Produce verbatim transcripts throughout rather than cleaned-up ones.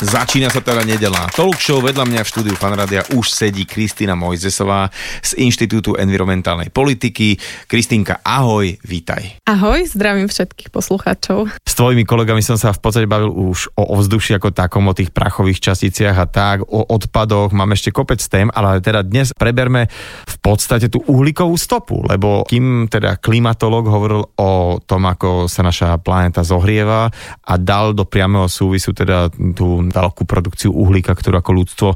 Začína sa teda nedeľa. Talk show, vedľa mňa v štúdiu Fan Rádia už sedí Kristýna Mojzesová z Inštitútu environmentálnej politiky. Kristýnka, ahoj, vítaj. Ahoj, zdravím všetkých poslucháčov. S tvojimi kolegami som sa v podstate bavil už o ovzduši ako takom, o tých prachových časticiach a tak, o odpadoch, máme ešte kopec tém, ale teda dnes preberme v podstate tú uhlíkovú stopu, lebo kým teda klimatológ hovoril o tom, ako sa naša planéta zohrieva a dal do priameho súvisu teda tú veľkú produkciu uhlíka, ktorú ako ľudstvo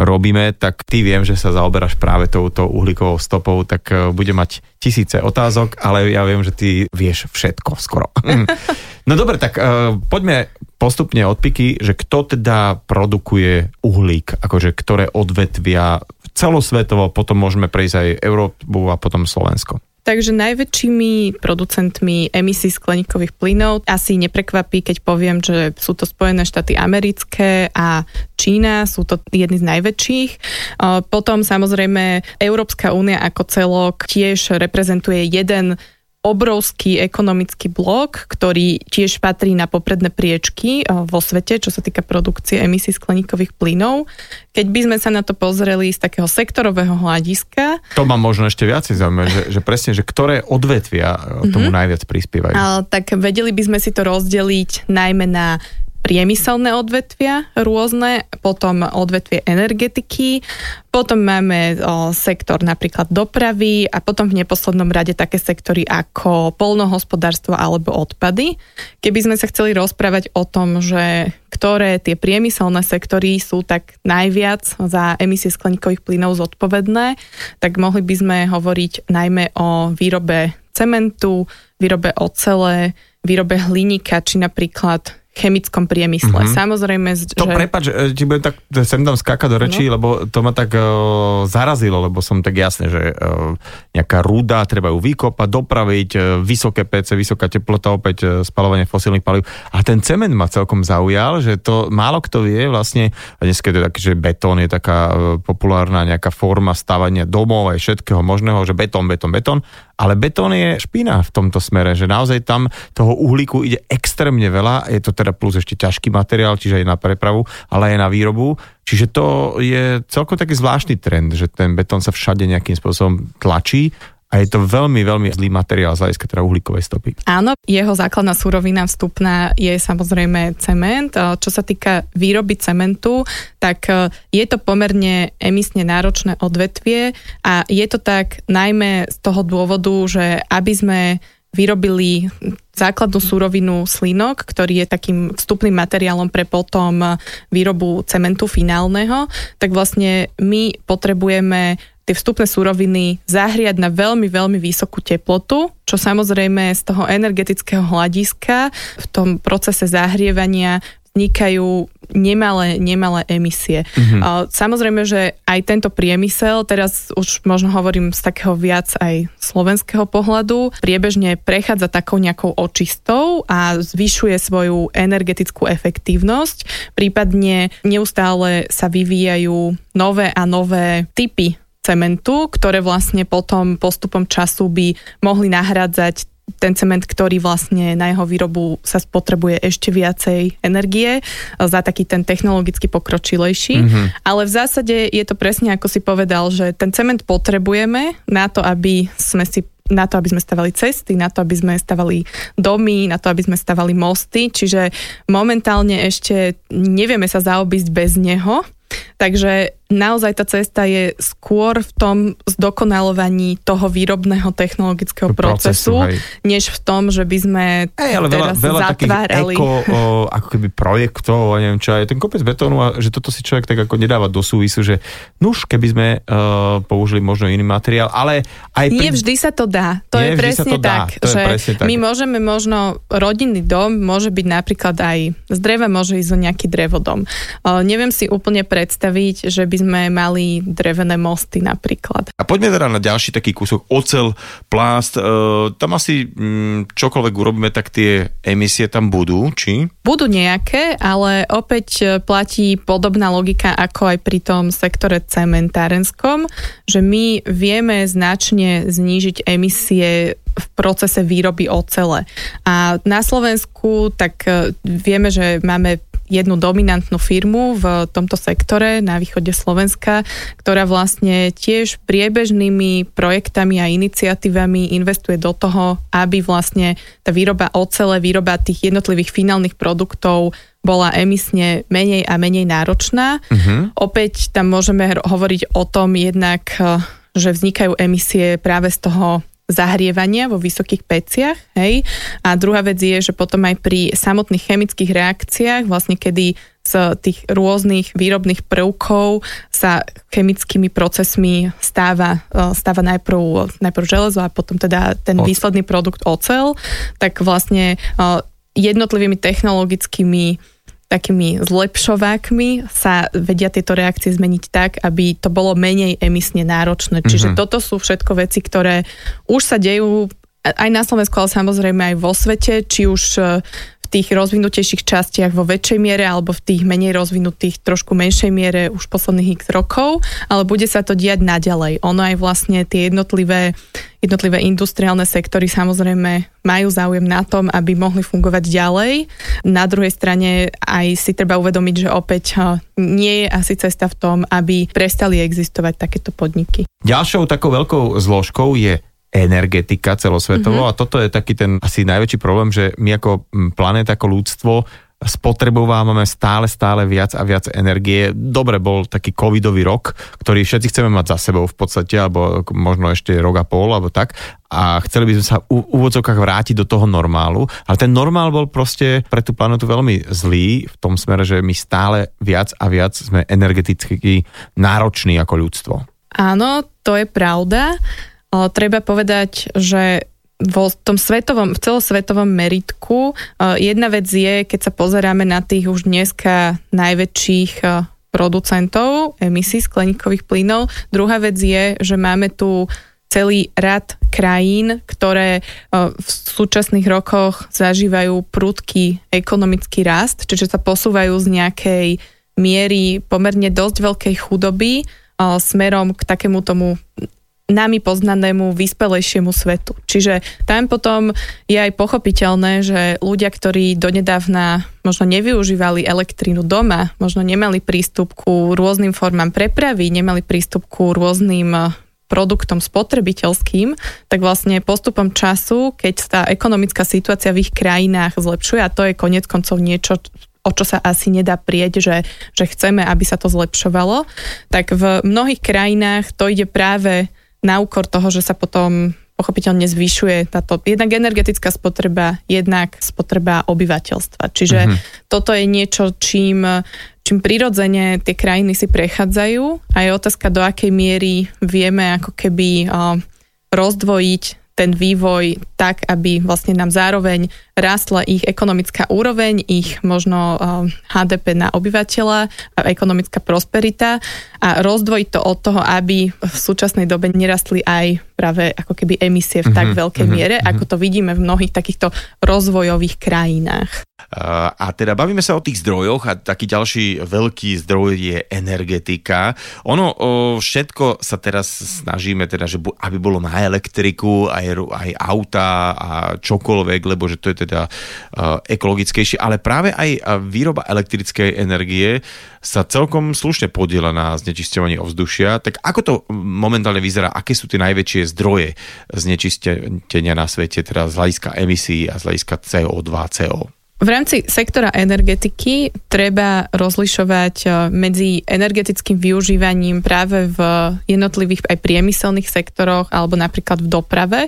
robíme, tak ty viem, že sa zaoberáš práve touto uhlíkovou stopou, tak bude mať tisíce otázok, ale ja viem, že ty vieš všetko skoro. No dobre, tak uh, poďme postupne odpiky, že kto teda produkuje uhlík, akože ktoré odvetvia celosvetovo, potom môžeme prejsť aj Európu a potom Slovensko. Takže najväčšími producentmi emisí skleníkových plynov asi neprekvapí, keď poviem, že sú to Spojené štáty americké a Čína, sú to jedni z najväčších. Potom samozrejme Európska únia ako celok tiež reprezentuje jeden obrovský ekonomický blok, ktorý tiež patrí na popredné priečky vo svete, čo sa týka produkcie emisí skleníkových plynov. Keď by sme sa na to pozreli z takého sektorového hľadiska... To ma možno ešte viac zaujímavé, že, že presne, že ktoré odvetvia tomu mm-hmm. najviac prispievajú. Ale tak vedeli by sme si to rozdeliť najmä na priemyselné odvetvia rôzne, potom odvetvie energetiky, potom máme o, sektor napríklad dopravy a potom v neposlednom rade také sektory ako poľnohospodárstvo alebo odpady. Keby sme sa chceli rozprávať o tom, že ktoré tie priemyselné sektory sú tak najviac za emisie skleníkových plynov zodpovedné, tak mohli by sme hovoriť najmä o výrobe cementu, výrobe ocele, výrobe hliníka, či napríklad chemickom priemysle. Mm-hmm. Samozrejme... To že... prepáč, ti budem tak sem tam skákať do rečí, no. Lebo to ma tak uh, zarazilo, lebo som tak jasne, že uh, nejaká rúda, treba ju vykopať, dopraviť, uh, vysoké pé cé, vysoká teplota, opäť uh, spalovanie fosílnych palív. A ten cement ma celkom zaujal, že to málo kto vie vlastne, a dnes je to taký, že betón je taká uh, populárna nejaká forma stavania domov aj všetkého možného, že betón, betón, betón, ale betón je špina v tomto smere, že naozaj tam toho uhlíku ide extrémne veľa, je to teda plus ešte ťažký materiál, čiže aj na prepravu, ale aj na výrobu. Čiže to je celkom taký zvláštny trend, že ten betón sa všade nejakým spôsobom tlačí a je to veľmi, veľmi zlý materiál z hľadiska teda uhlíkovej stopy. Áno, jeho základná surovina vstupná je samozrejme cement. Čo sa týka výroby cementu, tak je to pomerne emisne náročné odvetvie a je to tak najmä z toho dôvodu, že aby sme vyrobili základnú surovinu slinok, ktorý je takým vstupným materiálom pre potom výrobu cementu finálneho, tak vlastne my potrebujeme tie vstupné suroviny zahriať na veľmi, veľmi vysokú teplotu, čo samozrejme z toho energetického hľadiska v tom procese zahrievania vznikajú nemalé, nemalé emisie. Mm-hmm. Samozrejme, že aj tento priemysel, teraz už možno hovorím z takého viac aj slovenského pohľadu, priebežne prechádza takou nejakou očistou a zvyšuje svoju energetickú efektívnosť, prípadne neustále sa vyvíjajú nové a nové typy cementu, ktoré vlastne potom postupom času by mohli nahradzať ten cement, ktorý vlastne na jeho výrobu sa spotrebuje ešte viacej energie za taký ten technologicky pokročilejší. Mm-hmm. Ale v zásade je to presne, ako si povedal, že ten cement potrebujeme na to, aby sme si na to, aby sme stavali cesty, na to, aby sme stavali domy, na to, aby sme stavali mosty. Čiže momentálne ešte nevieme sa zaobísť bez neho. Takže naozaj tá cesta je skôr v tom zdokonalovaní toho výrobného technologického procesu, procesu než v tom, že by sme Ej, ale teraz veľa, veľa zatvárali. Eko, o, ako keby projektov, neviem čo, je ten kopec betónu a že toto si človek tak ako nedáva do súvisu, že nuž, keby sme uh, použili možno iný materiál, ale aj... Pri... Nie vždy sa to dá. To Nie je presne to dá. tak, to že je presne tak. My môžeme možno, rodinný dom môže byť napríklad aj z dreva, môže ísť o nejaký drevodom. Uh, neviem si úplne predstaviť, že by sme mali drevené mosty napríklad. A poďme teda na ďalší taký kúsok, oceľ, plást. E, tam asi m, čokoľvek urobíme, tak tie emisie tam budú, či? Budú nejaké, ale opäť platí podobná logika ako aj pri tom sektore cementárenskom, že my vieme značne znížiť emisie v procese výroby ocele. A na Slovensku tak vieme, že máme jednu dominantnú firmu v tomto sektore na východe Slovenska, ktorá vlastne tiež priebežnými projektami a iniciatívami investuje do toho, aby vlastne tá výroba ocele, výroba tých jednotlivých finálnych produktov bola emisne menej a menej náročná. Uh-huh. Opäť tam môžeme hovoriť o tom jednak, že vznikajú emisie práve z toho zahrievania vo vysokých peciach, hej. A druhá vec je, že potom aj pri samotných chemických reakciách, vlastne kedy z tých rôznych výrobných prvkov sa chemickými procesmi stáva, stáva najprv, najprv železo a potom teda ten Oce. výsledný produkt oceľ, tak vlastne jednotlivými technologickými takými zlepšovákmi sa vedia tieto reakcie zmeniť tak, aby to bolo menej emisne náročné. Čiže mm-hmm. toto sú všetko veci, ktoré už sa dejú aj na Slovensku, ale samozrejme aj vo svete, či už v tých rozvinutejších častiach vo väčšej miere, alebo v tých menej rozvinutých, trošku menšej miere už posledných x rokov, ale bude sa to diať naďalej. Ono aj vlastne tie jednotlivé Jednotlivé industriálne sektory samozrejme majú záujem na tom, aby mohli fungovať ďalej. Na druhej strane aj si treba uvedomiť, že opäť nie je asi cesta v tom, aby prestali existovať takéto podniky. Ďalšou takou veľkou zložkou je energetika celosvetovo mm-hmm. a toto je taký ten asi najväčší problém, že my ako planéta, ako ľudstvo spotrebovávame stále, stále viac a viac energie. Dobre, bol taký covidový rok, ktorý všetci chceme mať za sebou v podstate, alebo možno ešte rok a pol, alebo tak. A chceli by sme sa v úvodzovkách vrátiť do toho normálu. Ale ten normál bol proste pre tú planetu veľmi zlý v tom smere, že my stále viac a viac sme energeticky nároční ako ľudstvo. Áno, to je pravda. O, treba povedať, že vo tom svetovom, v celosvetovom meritku. Jedna vec je, keď sa pozeráme na tých už dneska najväčších producentov emisí skleníkových plynov. Druhá vec je, že máme tu celý rad krajín, ktoré v súčasných rokoch zažívajú prudký ekonomický rast, čiže sa posúvajú z nejakej miery pomerne dosť veľkej chudoby smerom k takému tomu nami poznanému vyspelejšiemu svetu. Čiže tam potom je aj pochopiteľné, že ľudia, ktorí donedávna možno nevyužívali elektrínu doma, možno nemali prístup ku rôznym formám prepravy, nemali prístup ku rôznym produktom spotrebiteľským, tak vlastne postupom času, keď tá ekonomická situácia v ich krajinách zlepšuje, a to je koniec koncov niečo, o čo sa asi nedá prieť, že, že chceme, aby sa to zlepšovalo, tak v mnohých krajinách to ide práve na úkor toho, že sa potom pochopiteľne zvyšuje táto jednak energetická spotreba, jednak spotreba obyvateľstva. Čiže mm-hmm. toto je niečo, čím, čím prirodzene tie krajiny si prechádzajú a je otázka, do akej miery vieme ako keby o, rozdvojiť ten vývoj tak, aby vlastne nám zároveň rástla ich ekonomická úroveň, ich možno há dé pé na obyvateľa a ekonomická prosperita a rozdvojiť to od toho, aby v súčasnej dobe nerastli aj práve ako keby emisie v tak mm-hmm, veľkej miere, mm-hmm. ako to vidíme v mnohých takýchto rozvojových krajinách. A teda bavíme sa o tých zdrojoch a taký ďalší veľký zdroj je energetika. Ono všetko sa teraz snažíme, teda, že aby bolo na elektriku, aj, aj auta a čokoľvek, lebo že to je teda ekologickejšie, ale práve aj výroba elektrickej energie sa celkom slušne podieľa na znečisťovanie ovzdušia. Tak ako to momentálne vyzerá? Aké sú tie najväčšie zdroje znečistenia na svete, teda z hľadiska emisí a z hľadiska cé ó dva, cé ó? V rámci sektora energetiky treba rozlišovať medzi energetickým využívaním práve v jednotlivých aj priemyselných sektoroch alebo napríklad v doprave,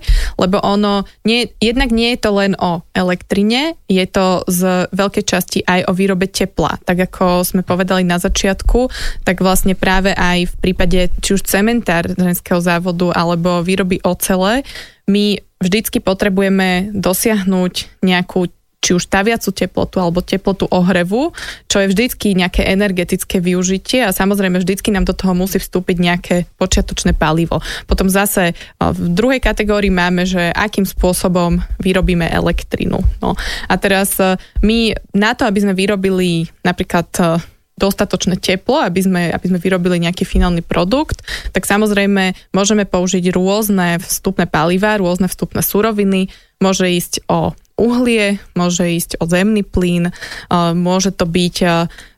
lebo ono nie, jednak nie je to len o elektrine, je to z veľkej časti aj o výrobe tepla. Tak ako sme povedali na začiatku, tak vlastne práve aj v prípade či už cementárenského závodu alebo výroby ocele, my vždycky potrebujeme dosiahnuť nejakú či už taviacu teplotu alebo teplotu ohrevu, čo je vždycky nejaké energetické využitie a samozrejme vždycky nám do toho musí vstúpiť nejaké počiatočné palivo. Potom zase v druhej kategórii máme, že akým spôsobom vyrobíme elektrinu. No. A teraz my na to, aby sme vyrobili napríklad dostatočné teplo, aby sme, aby sme vyrobili nejaký finálny produkt, tak samozrejme môžeme použiť rôzne vstupné palivá, rôzne vstupné suroviny, môže ísť o uhlie, môže ísť o zemný plyn, môže to byť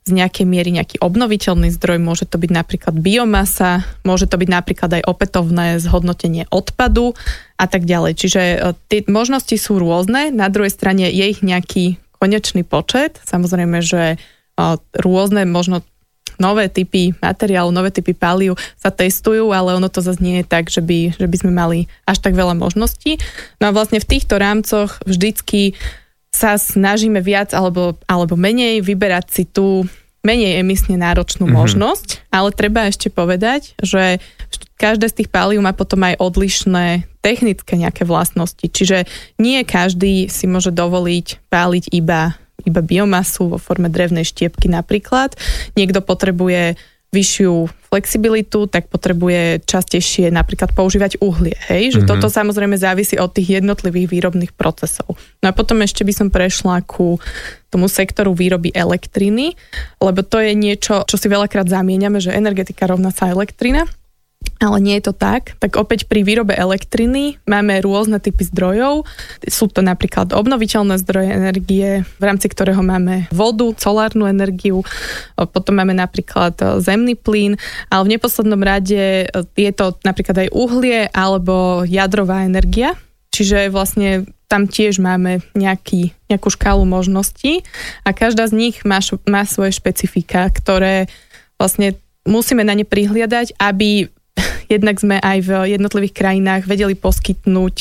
z nejakej miery nejaký obnoviteľný zdroj, môže to byť napríklad biomasa, môže to byť napríklad aj opätovné zhodnotenie odpadu a tak ďalej. Čiže tie možnosti sú rôzne, na druhej strane je ich nejaký konečný počet, samozrejme, že rôzne možno nové typy materiálu, nové typy palív sa testujú, ale ono to zase nie je tak, že by, že by sme mali až tak veľa možností. No a vlastne v týchto rámcoch vždycky sa snažíme viac alebo, alebo menej vyberať si tú menej emisne náročnú mm-hmm. možnosť, ale treba ešte povedať, že každé z tých palív má potom aj odlišné technické nejaké vlastnosti, čiže nie každý si môže dovoliť páliť iba iba biomasu vo forme drevnej štiepky napríklad. Niekto potrebuje vyššiu flexibilitu, tak potrebuje častejšie napríklad používať uhlie. Hej? Že mm-hmm. toto samozrejme závisí od tých jednotlivých výrobných procesov. No a potom ešte by som prešla ku tomu sektoru výroby elektriny, lebo to je niečo, čo si veľakrát zamieňame, že energetika rovná sa elektrina. Ale nie je to tak. Tak opäť pri výrobe elektriny máme rôzne typy zdrojov. Sú to napríklad obnoviteľné zdroje energie, v rámci ktorého máme vodu, solárnu energiu, potom máme napríklad zemný plyn, ale v neposlednom rade je to napríklad aj uhlie alebo jadrová energia. Čiže vlastne tam tiež máme nejaký, nejakú škálu možností a každá z nich má, má svoje špecifika, ktoré vlastne musíme na ne prihliadať, aby jednak sme aj v jednotlivých krajinách vedeli poskytnúť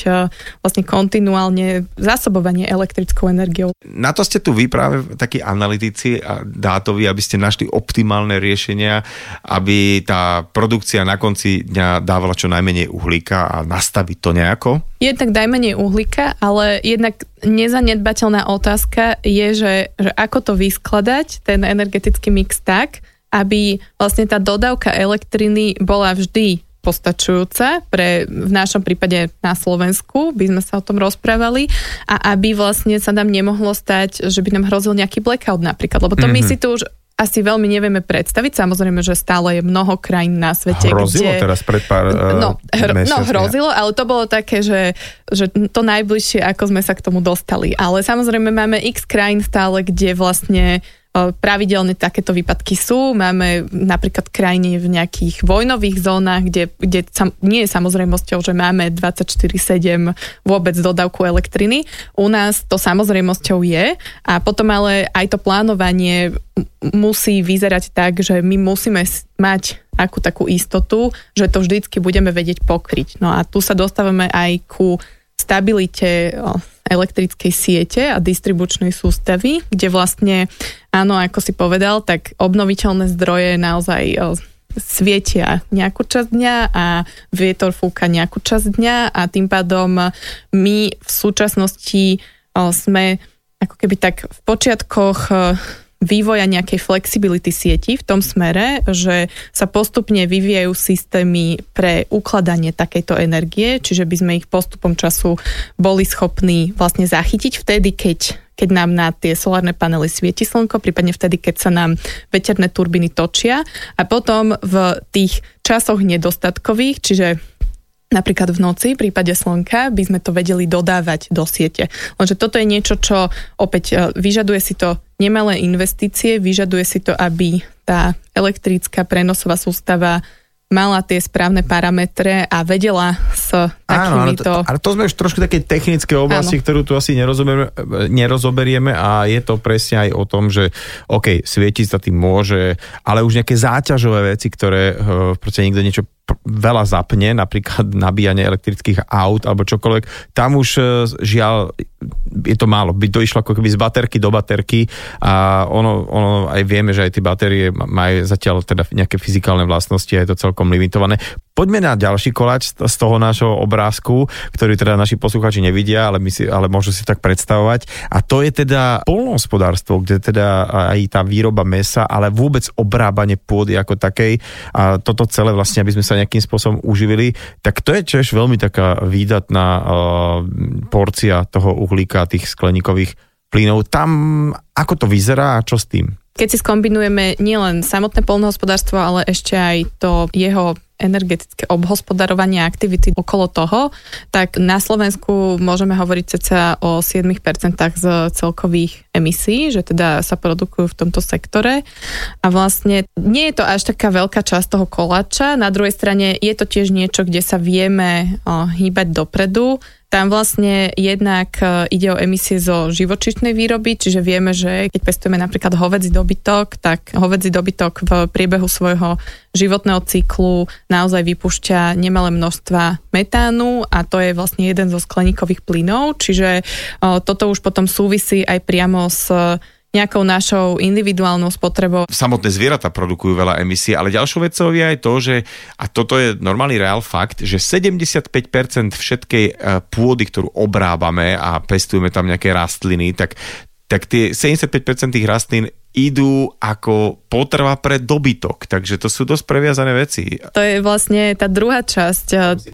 vlastne kontinuálne zásobovanie elektrickou energiou. Na to ste tu vy práve takí analytici a dátovi, aby ste našli optimálne riešenia, aby tá produkcia na konci dňa dávala čo najmenej uhlíka a nastaviť to nejako? Jednak najmenej uhlíka, ale jednak nezanedbateľná otázka je, že, že ako to vyskladať, ten energetický mix tak, aby vlastne tá dodávka elektriny bola vždy postačujúca pre, v našom prípade na Slovensku, by sme sa o tom rozprávali, a aby vlastne sa nám nemohlo stať, že by nám hrozil nejaký blackout napríklad, lebo to mm-hmm. my si tu už asi veľmi nevieme predstaviť. Samozrejme, že stále je mnoho krajín na svete. Hrozilo kde, teraz pred pár uh, no, hro, no, hrozilo, ale to bolo také, že, že to najbližšie, ako sme sa k tomu dostali. Ale samozrejme máme x krajín stále, kde vlastne pravidelne takéto výpadky sú. Máme napríklad krajiny v nejakých vojnových zónach, kde, kde sam, nie je samozrejmosťou, že máme dvadsaťštyri sedem vôbec dodávku elektriny. U nás to samozrejmosťou je a potom ale aj to plánovanie musí vyzerať tak, že my musíme mať akú takú istotu, že to vždycky budeme vedieť pokryť. No a tu sa dostávame aj ku stabilite elektrickej siete a distribučnej sústavy, kde vlastne, áno, ako si povedal, tak obnoviteľné zdroje naozaj svietia nejakú časť dňa a vietor fúka nejakú časť dňa a tým pádom my v súčasnosti sme ako keby tak v počiatkoch vývoja nejakej flexibility sieti v tom smere, že sa postupne vyvíjajú systémy pre ukladanie takejto energie, čiže by sme ich postupom času boli schopní vlastne zachytiť vtedy, keď, keď nám na tie solárne panely svieti slnko, prípadne vtedy, keď sa nám veterné turbíny točia a potom v tých časoch nedostatkových, čiže napríklad v noci, v prípade slnka, by sme to vedeli dodávať do siete. Lenže toto je niečo, čo opäť vyžaduje si to nemalé investície, vyžaduje si to, aby tá elektrická prenosová sústava mala tie správne parametre a vedela s takýmito... Áno, ale to, to sme už trošku také technické oblasti, áno, ktorú tu asi nerozoberieme, nerozoberieme a je to presne aj o tom, že OK, svietiť sa tým môže, ale už nejaké záťažové veci, ktoré proste niekto niečo veľa zapne, napríklad nabíjanie elektrických aut alebo čokoľvek, tam už žiaľ je to málo. By to išlo ako keby z baterky do baterky a ono, ono aj vieme, že aj tie batérie majú zatiaľ teda nejaké fyzikálne vlastnosti a je to celkom limitované. Poďme na ďalší koláč z toho nášho obrázku, ktorý teda naši poslucháči nevidia, ale, my si, ale môžu si tak predstavovať. A to je teda poľnohospodárstvo, kde teda aj tá výroba mäsa, ale vôbec obrábanie pôdy ako takej a toto celé vlastne, aby sme sa nejakým spôsobom uživili. Tak to je tiež veľmi taká výdatná uh, porcia toho uhlíka, tých skleníkových plynov. Tam ako to vyzerá a čo s tým? Keď si skombinujeme nielen samotné poľnohospodárstvo, ale ešte aj to jeho energetické obhospodarovanie a aktivity okolo toho, tak na Slovensku môžeme hovoriť cca o siedmich percentách z celkových emisí, že teda sa produkujú v tomto sektore. A vlastne nie je to až taká veľká časť toho koláča. Na druhej strane je to tiež niečo, kde sa vieme hýbať dopredu. Tam vlastne jednak ide o emisie zo živočíšnej výroby, čiže vieme, že keď pestujeme napríklad hovädzí dobytok, tak hovädzí dobytok v priebehu svojho životného cyklu naozaj vypúšťa nemalé množstva metánu a to je vlastne jeden zo skleníkových plynov, čiže toto už potom súvisí aj priamo s nejakou našou individuálnou spotrebou. Samotné zvieratá produkujú veľa emisí, ale ďalšou vecou je aj to, že, a toto je normálny reál fakt, že sedemdesiatpäť percent všetkej pôdy, ktorú obrábame a pestujeme tam nejaké rastliny, tak, tak tie sedemdesiatpäť percent tých rastlín idú ako potrva pre dobytok. Takže to sú dosť previazané veci. To je vlastne tá druhá časť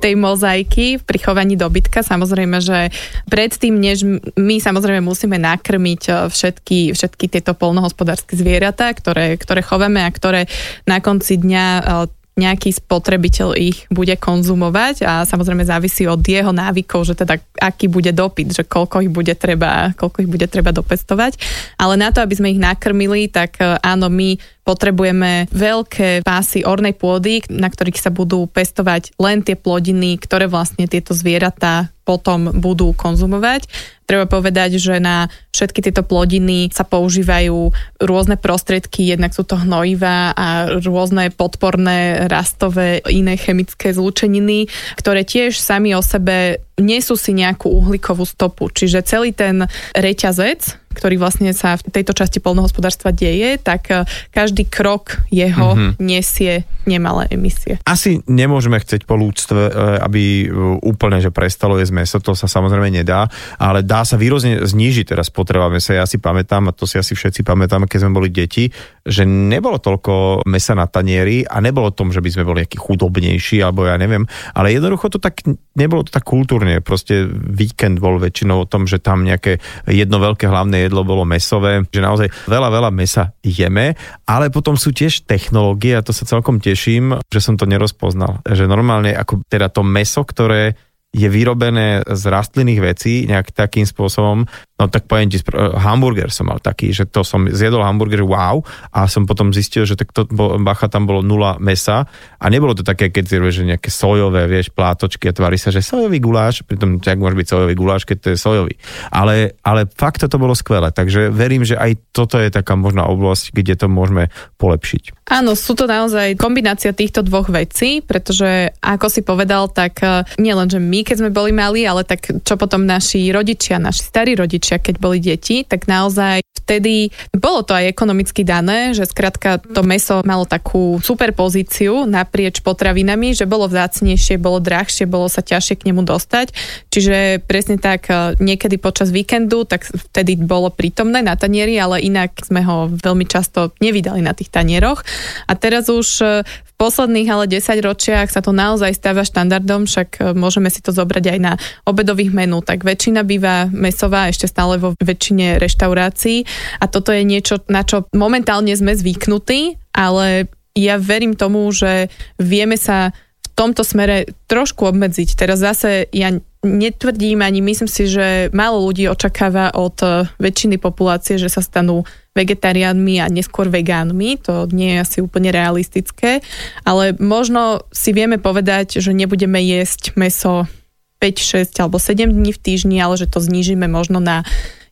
tej mozaiky pri chovaní dobytka. Samozrejme, že predtým, než my samozrejme musíme nakrmiť všetky, všetky tieto poľnohospodárske zvieratá, ktoré, ktoré chováme a ktoré na konci dňa nejaký spotrebiteľ ich bude konzumovať a samozrejme závisí od jeho návykov, že teda aký bude dopyt, že koľko ich bude treba, koľko ich bude treba dopestovať. Ale na to, aby sme ich nakrmili, tak áno, my potrebujeme veľké pásy ornej pôdy, na ktorých sa budú pestovať len tie plodiny, ktoré vlastne tieto zvieratá potom budú konzumovať. Treba povedať, že na všetky tieto plodiny sa používajú rôzne prostriedky, jednak sú to hnojivá a rôzne podporné rastové iné chemické zlúčeniny, ktoré tiež sami o sebe nesú si nejakú uhlíkovú stopu. Čiže celý ten reťazec, ktorý vlastne sa v tejto časti poľnohospodárstva deje, tak každý krok jeho mm-hmm. nesie nemalé emisie. Asi nemôžeme chcieť po ľudstve, aby úplne, že prestalo jesť mäso, to sa samozrejme nedá, ale dá sa výrazne znížiť teraz potreba mäsa. Ja si pamätám, a to si asi všetci pamätáme, keď sme boli deti, že nebolo toľko mäsa na tanieri a nebolo o tom, že by sme boli nejaký chudobnejší, alebo ja neviem, ale jednoducho to tak, nebolo to tak kultúrne, proste víkend bol väčšinou o tom, že tam nejaké jedno veľké hlavné jedlo bolo mäsové, že naozaj veľa, veľa mäsa jeme, ale potom sú tiež technológie a to sa celkom teším, že som to nerozpoznal. Že normálne ako teda to mäso, ktoré je vyrobené z rastlinných vecí nejak takým spôsobom, no tak poviem ti, hamburger som mal taký, že to som zjedol hamburger, wow, a som potom zistil, že tak to, bacha, tam bolo nula mäsa a nebolo to také, keď zjedol, že nejaké sojové, vieš, plátočky a tvári sa, že sojový guláš, pritom tak môže byť sojový guláš, keď to je sojový. Ale, ale fakt toto bolo skvelé, takže verím, že aj toto je taká možná oblasť, kde to môžeme polepšiť. Áno, sú to naozaj kombinácia týchto dvoch vecí, pretože ako si povedal, tak nielen, že my, keď sme boli mali, ale tak čo potom naši rodičia, naši starí rodičia, keď boli deti, tak naozaj vtedy bolo to aj ekonomicky dané, že skrátka to mäso malo takú super pozíciu naprieč potravinami, že bolo vzácnejšie, bolo drahšie, bolo sa ťažšie k nemu dostať. Čiže presne tak niekedy počas víkendu, tak vtedy bolo prítomné na tanieri, ale inak sme ho veľmi často nevideli na tých tanieroch. A teraz už v posledných ale desaťročiach sa to naozaj stáva štandardom, však môžeme si to zobrať aj na obedových menú. Tak väčšina býva mäsová, ešte stále vo väčšine reštaurácií a toto je niečo, na čo momentálne sme zvyknutí, ale ja verím tomu, že vieme sa v tomto smere trošku obmedziť. Teraz zase ja netvrdím ani myslím si, že málo ľudí očakáva od väčšiny populácie, že sa stanú vegetariánmi a neskôr vegánmi, to nie je asi úplne realistické, ale možno si vieme povedať, že nebudeme jesť mäso päť, šesť alebo sedem dní v týždni, ale že to znížime možno na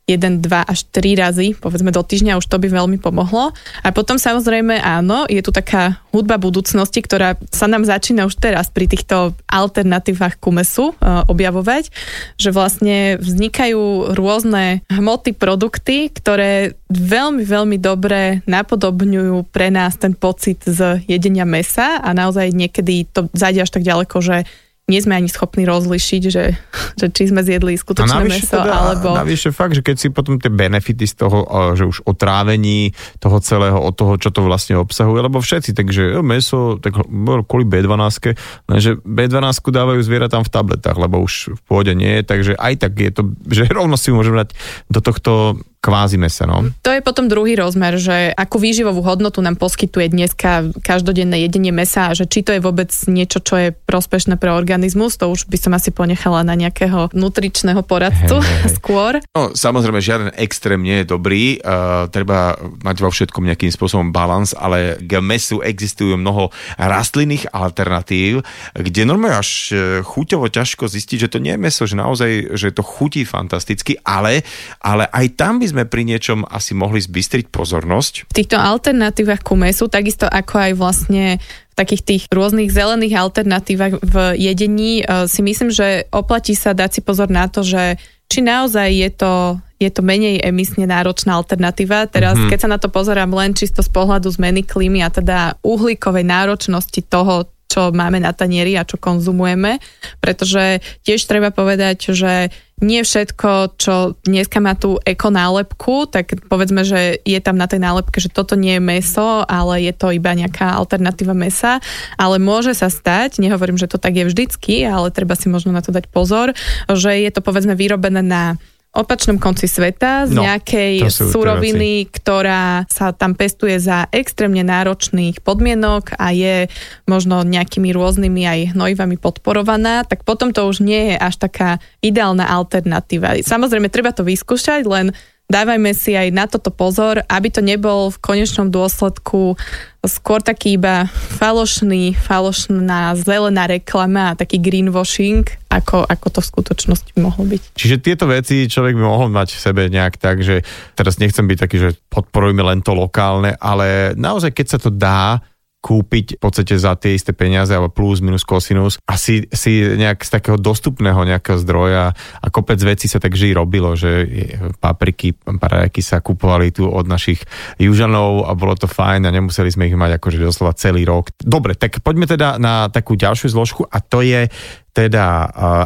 jeden, dva až tri razy, povedzme do týždňa, už to by veľmi pomohlo. A potom samozrejme áno, je tu taká hudba budúcnosti, ktorá sa nám začína už teraz pri týchto alternatívach ku mesu objavovať, že vlastne vznikajú rôzne hmoty, produkty, ktoré veľmi, veľmi dobre napodobňujú pre nás ten pocit z jedenia mesa a naozaj niekedy to zajde až tak ďaleko, že nie sme ani schopní rozlišiť, že, že či sme zjedli skutočné meso, teda, alebo... A navyše fakt, že keď si potom tie benefity z toho, že už o trávení toho celého, od toho, čo to vlastne obsahuje, lebo všetci, takže meso, tak kvôli bé dvanásť, lenže bé dvanásť dávajú zvieratám v tabletách, lebo už v pôde nie, takže aj tak je to, že rovno si môžeme dať do tohto kvázi mesa, no. To je potom druhý rozmer, že akú výživovú hodnotu nám poskytuje dneska každodenné jedenie mesa, že či to je vôbec niečo, čo je prospešné pre organizmus, to už by som asi ponechala na nejakého nutričného poradcu hey, hey. skôr. No, samozrejme, žiaden extrém nie je dobrý, uh, treba mať vo všetkom nejakým spôsobom balans, ale k mesu existujú mnoho rastlinných alternatív, kde normálne až chuťovo ťažko zistiť, že to nie je meso, že naozaj, že to chutí fantasticky, ale, ale aj tam by sme pri niečom asi mohli zbystriť pozornosť. V týchto alternatívach ku mesu, takisto ako aj vlastne v takých tých rôznych zelených alternatívach v jedení, si myslím, že oplatí sa dať si pozor na to, že či naozaj je to, je to menej emisne náročná alternatíva. Teraz, mm-hmm. keď sa na to pozerám len čisto z pohľadu zmeny klímy a teda uhlíkovej náročnosti toho, čo máme na tanieri a čo konzumujeme, pretože tiež treba povedať, že nie všetko, čo dneska má tú ekonálepku, tak povedzme, že je tam na tej nálepke, že toto nie je mäso, ale je to iba nejaká alternatíva mäsa, ale môže sa stať, nehovorím, že to tak je vždycky, ale treba si možno na to dať pozor, že je to povedzme vyrobené na opačnom konci sveta z no, nejakej suroviny, ktorá sa tam pestuje za extrémne náročných podmienok a je možno nejakými rôznymi aj hnojivami podporovaná, tak potom to už nie je až taká ideálna alternatíva. Samozrejme, treba to vyskúšať, len dávajme si aj na toto pozor, aby to nebol v konečnom dôsledku skôr taký iba falošný, falošná zelená reklama, taký greenwashing, ako, ako to v skutočnosti mohlo byť. Čiže tieto veci človek by mohol mať v sebe nejak tak, že teraz nechcem byť taký, že podporujme len to lokálne, ale naozaj, keď sa to dá kúpiť v podstate za tie isté peniaze alebo plus, minus, kosinus a si, si nejak z takého dostupného nejakého zdroja a kopec vecí sa tak vždy robilo, že papriky, paradajky sa kupovali tu od našich južanov a bolo to fajn a nemuseli sme ich mať akože doslova celý rok. Dobre, tak poďme teda na takú ďalšiu zložku a to je teda,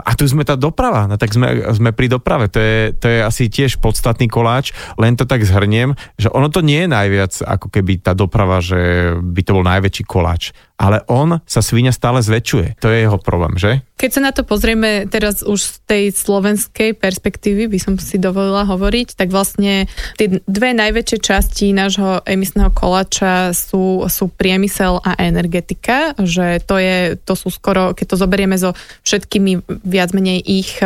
a tu sme tá doprava, no tak sme, sme pri doprave, to je, to je asi tiež podstatný koláč, len to tak zhrniem, že ono to nie je najviac, ako keby tá doprava, že by to bol najväčší koláč, ale on sa svinia stále zväčšuje, to je jeho problém, že? Keď sa na to pozrieme teraz už z tej slovenskej perspektívy, by som si dovolila hovoriť, tak vlastne tie dve najväčšie časti nášho emisného koláča sú, sú priemysel a energetika, že to je, to sú skoro, keď to zoberieme zo všetkými viac menej ich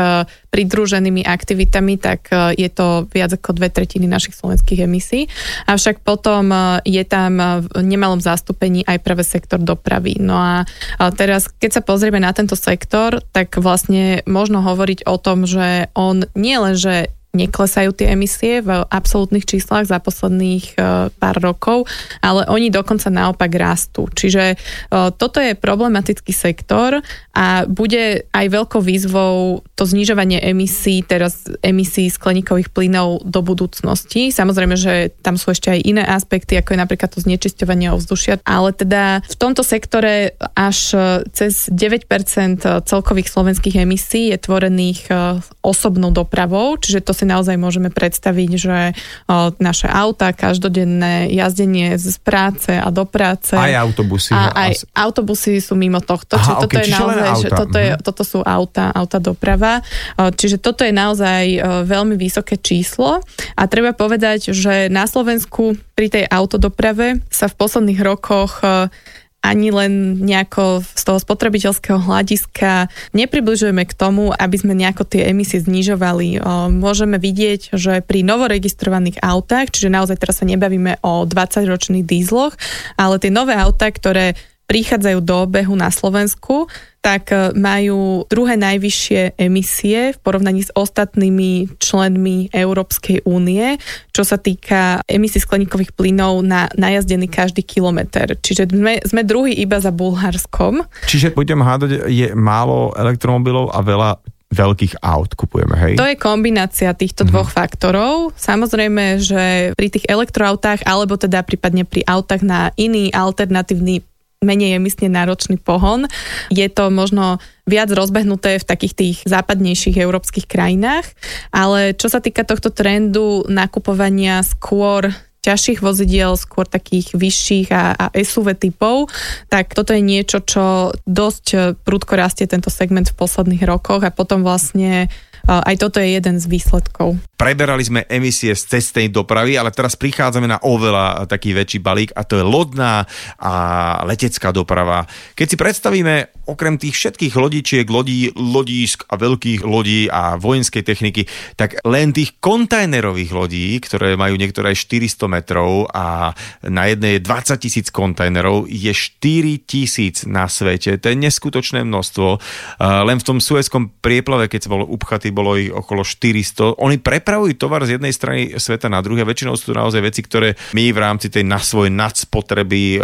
pridruženými aktivitami, tak je to viac ako dve tretiny našich slovenských emisí. Avšak potom je tam v nemalom zastúpení aj práve sektor dopravy. No a teraz, keď sa pozrieme na tento sektor, tak vlastne možno hovoriť o tom, že on nie len, že neklesajú tie emisie v absolútnych číslach za posledných pár rokov, ale oni dokonca naopak rastú. Čiže toto je problematický sektor a bude aj veľkou výzvou to znižovanie emisí, teraz emisí skleníkových plynov do budúcnosti. Samozrejme, že tam sú ešte aj iné aspekty, ako je napríklad to znečisťovanie ovzdušia, ale teda v tomto sektore až cez deväť percent celkových slovenských emisí je tvorených osobnou dopravou, čiže to si naozaj môžeme predstaviť, že naše auta, každodenné jazdenie z práce a do práce. Aj autobusy. A aj autobusy sú mimo tohto. Aha, toto, okay, je naozaj, že toto, je, toto sú auta, auta doprava. Čiže toto je naozaj veľmi vysoké číslo. A treba povedať, že na Slovensku pri tej autodoprave sa v posledných rokoch ani len nejako z toho spotrebiteľského hľadiska nepribližujeme k tomu, aby sme nejako tie emisie znižovali. Môžeme vidieť, že pri novoregistrovaných autách, čiže naozaj teraz sa nebavíme o dvadsaťročných dízloch, ale tie nové autá, ktoré prichádzajú do obehu na Slovensku, tak majú druhé najvyššie emisie v porovnaní s ostatnými členmi Európskej únie, čo sa týka emisí skleníkových plynov na najazdený každý kilometr. Čiže sme, sme druhý iba za Bulharskom. Čiže budem hádať, je málo elektromobilov a veľa veľkých aut kupujeme, hej? To je kombinácia týchto dvoch mm-hmm. faktorov. Samozrejme, že pri tých elektroautách, alebo teda prípadne pri autách na iný alternatívny, menej emisne náročný pohon. Je to možno viac rozbehnuté v takých tých západnejších európskych krajinách, ale čo sa týka tohto trendu nakupovania skôr ťažších vozidiel, skôr takých vyšších a, a es ú vé typov, tak toto je niečo, čo dosť prudko rastie tento segment v posledných rokoch a potom vlastne aj toto je jeden z výsledkov. Preberali sme emisie z cestnej dopravy, ale teraz prichádzame na oveľa taký väčší balík a to je lodná a letecká doprava. Keď si predstavíme okrem tých všetkých lodičiek, lodí, lodísk a veľkých lodí a vojenskej techniky, tak len tých kontajnerových lodí, ktoré majú niektoré štyristo metrov a na jednej je dvadsať tisíc kontajnerov, je štyri tisíc na svete. To je neskutočné množstvo. Len v tom Suezskom prieplave, keď sa bolo upchatý, bolo ich okolo štyristo. Oni prepravujú tovar z jednej strany sveta na druhé. Väčšinou sú to naozaj veci, ktoré my v rámci tej na svojej nadspotreby um,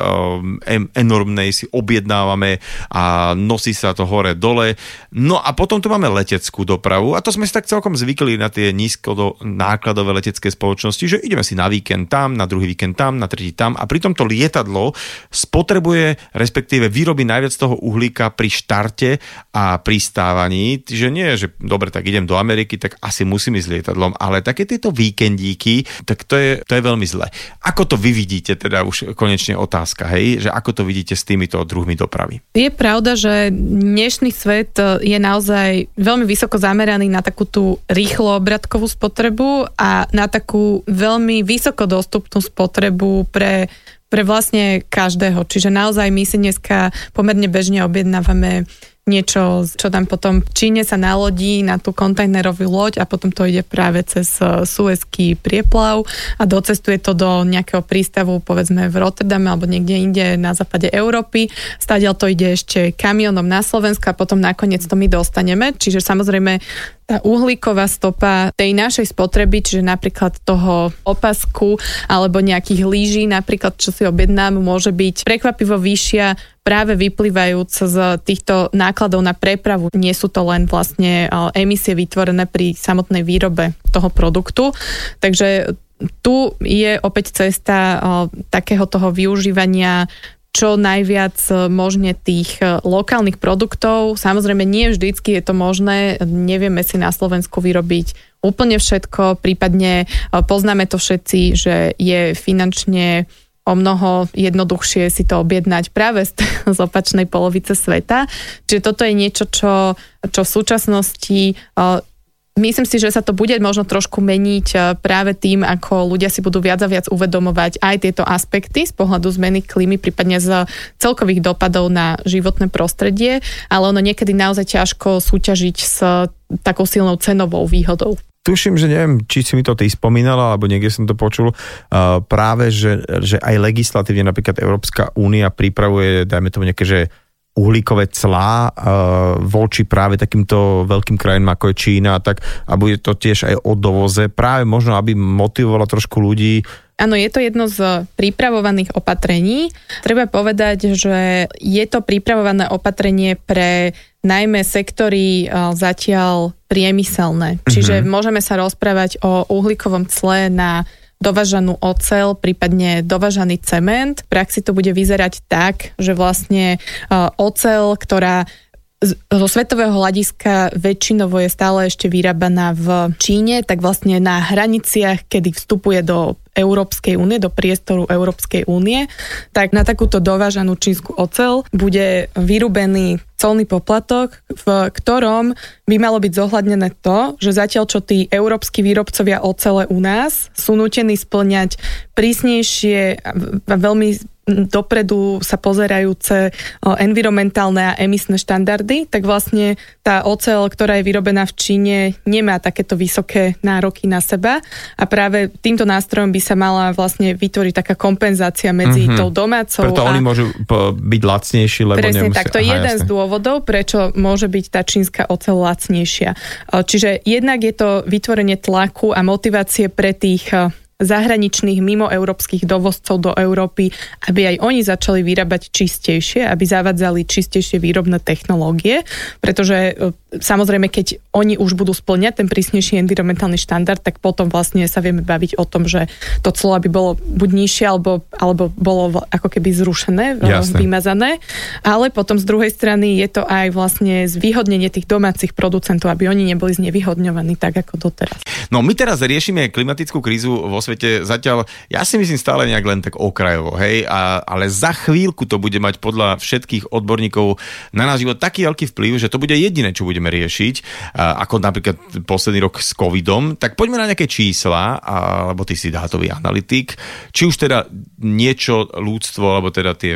enormnej si objednávame a nosí sa to hore dole. No a potom tu máme leteckú dopravu a to sme si tak celkom zvykli na tie nízko nákladové letecké spoločnosti, že ideme si na víkend tam, na druhý víkend tam, na tretí tam a pritom to lietadlo spotrebuje, respektíve vyrobí najviac toho uhlíka pri štarte a pristávaní. Že nie, že dobre, tak idem do Ameriky, tak asi musím ísť lietadlom, ale také tieto víkendíky, tak to je, to je veľmi zle. Ako to vy vidíte, teda už konečne otázka, hej, že ako to vidíte s týmito druhmi dopravy? Je pravda, že dnešný svet je naozaj veľmi vysoko zameraný na takú tú rýchlo obratkovú spotrebu a na takú veľmi vysoko dostupnú spotrebu pre pre vlastne každého. Čiže naozaj my si dneska pomerne bežne objednávame niečo, čo tam potom v Číne sa nalodí na tú kontajnerovú loď a potom to ide práve cez Suezský prieplav a docestuje to do nejakého prístavu, povedzme v Rotterdame alebo niekde inde na západe Európy. Stadiaľ to ide ešte kamionom na Slovensku a potom nakoniec to my dostaneme. Čiže samozrejme tá uhlíková stopa tej našej spotreby, čiže napríklad toho opasku alebo nejakých lyží, napríklad čo si objednám, môže byť prekvapivo vyššia práve vyplývajúc z týchto nákladov na prepravu. Nie sú to len vlastne emisie vytvorené pri samotnej výrobe toho produktu. Takže tu je opäť cesta takého toho využívania čo najviac možne tých lokálnych produktov. Samozrejme, nie vždycky je to možné. Nevieme si na Slovensku vyrobiť úplne všetko, prípadne poznáme to všetci, že je finančne o mnoho jednoduchšie si to objednať práve z, z opačnej polovice sveta. Čiže toto je niečo, čo, čo v súčasnosti myslím si, že sa to bude možno trošku meniť práve tým, ako ľudia si budú viac a viac uvedomovať aj tieto aspekty z pohľadu zmeny klímy, prípadne z celkových dopadov na životné prostredie, ale ono niekedy naozaj ťažko súťažiť s takou silnou cenovou výhodou. Tuším, že neviem, či si mi to ty spomínala, alebo niekde som to počul, uh, práve, že, že aj legislatívne napríklad Európska únia pripravuje, dajme tomu nejaké, že uhlíkové clá uh, voči práve takýmto veľkým krajinám, ako je Čína, tak, a bude to tiež aj o dovoze, práve možno, aby motivovala trošku ľudí. Áno, je to jedno z pripravovaných opatrení. Treba povedať, že je to pripravované opatrenie pre najmä sektory uh, zatiaľ priemyselné. Mm-hmm. Čiže môžeme sa rozprávať o uhlíkovom cle na dovážanú oceľ, prípadne dovážaný cement. V praxi to bude vyzerať tak, že vlastne uh, oceľ, ktorá zo svetového hľadiska väčšinovo je stále ešte vyrábaná v Číne, tak vlastne na hraniciach, kedy vstupuje do Európskej únie, do priestoru Európskej únie, tak na takúto dovážanú čínsku oceľ bude vyrúbený colný poplatok, v ktorom by malo byť zohľadnené to, že zatiaľ čo tí európski výrobcovia ocele u nás sú nútení spĺňať prísnejšie a veľmi dopredu sa pozerajúce environmentálne a emisné štandardy, tak vlastne tá oceľ, ktorá je vyrobená v Číne, nemá takéto vysoké nároky na seba a práve týmto nástrojom by sa mala vlastne vytvoriť taká kompenzácia medzi mm-hmm. tou domácou. Preto a... oni môžu byť lacnejší, lebo presne nemusia... tak, to je Aha, jeden jasne. z dôvodov, prečo môže byť tá čínska oceľ lacnejšia. Čiže jednak je to vytvorenie tlaku a motivácie pre tých zahraničných mimoeurópskych dovozcov do Európy, aby aj oni začali vyrábať čistejšie, aby zavádzali čistejšie výrobné technológie, pretože samozrejme, keď oni už budú spĺňať ten prísnejší environmentálny štandard, tak potom vlastne sa vieme baviť o tom, že to clo by bolo buď nižšie, alebo, alebo bolo ako keby zrušené, Jasne. vymazané. Ale potom z druhej strany je to aj vlastne zvýhodnenie tých domácich producentov, aby oni neboli znevýhodňovaní tak ako doteraz. No my teraz riešime klimatickú krízu vo svete. Zatiaľ, ja si myslím, stále nejak len tak okrajovo, hej, a, ale za chvíľku to bude mať podľa všetkých odborníkov na náš život taký veľký vplyv, že to bude jediné, čo bude riešiť, ako napríklad posledný rok s covidom, tak poďme na nejaké čísla, alebo ty si dátový analytik, či už teda niečo ľudstvo, alebo teda tie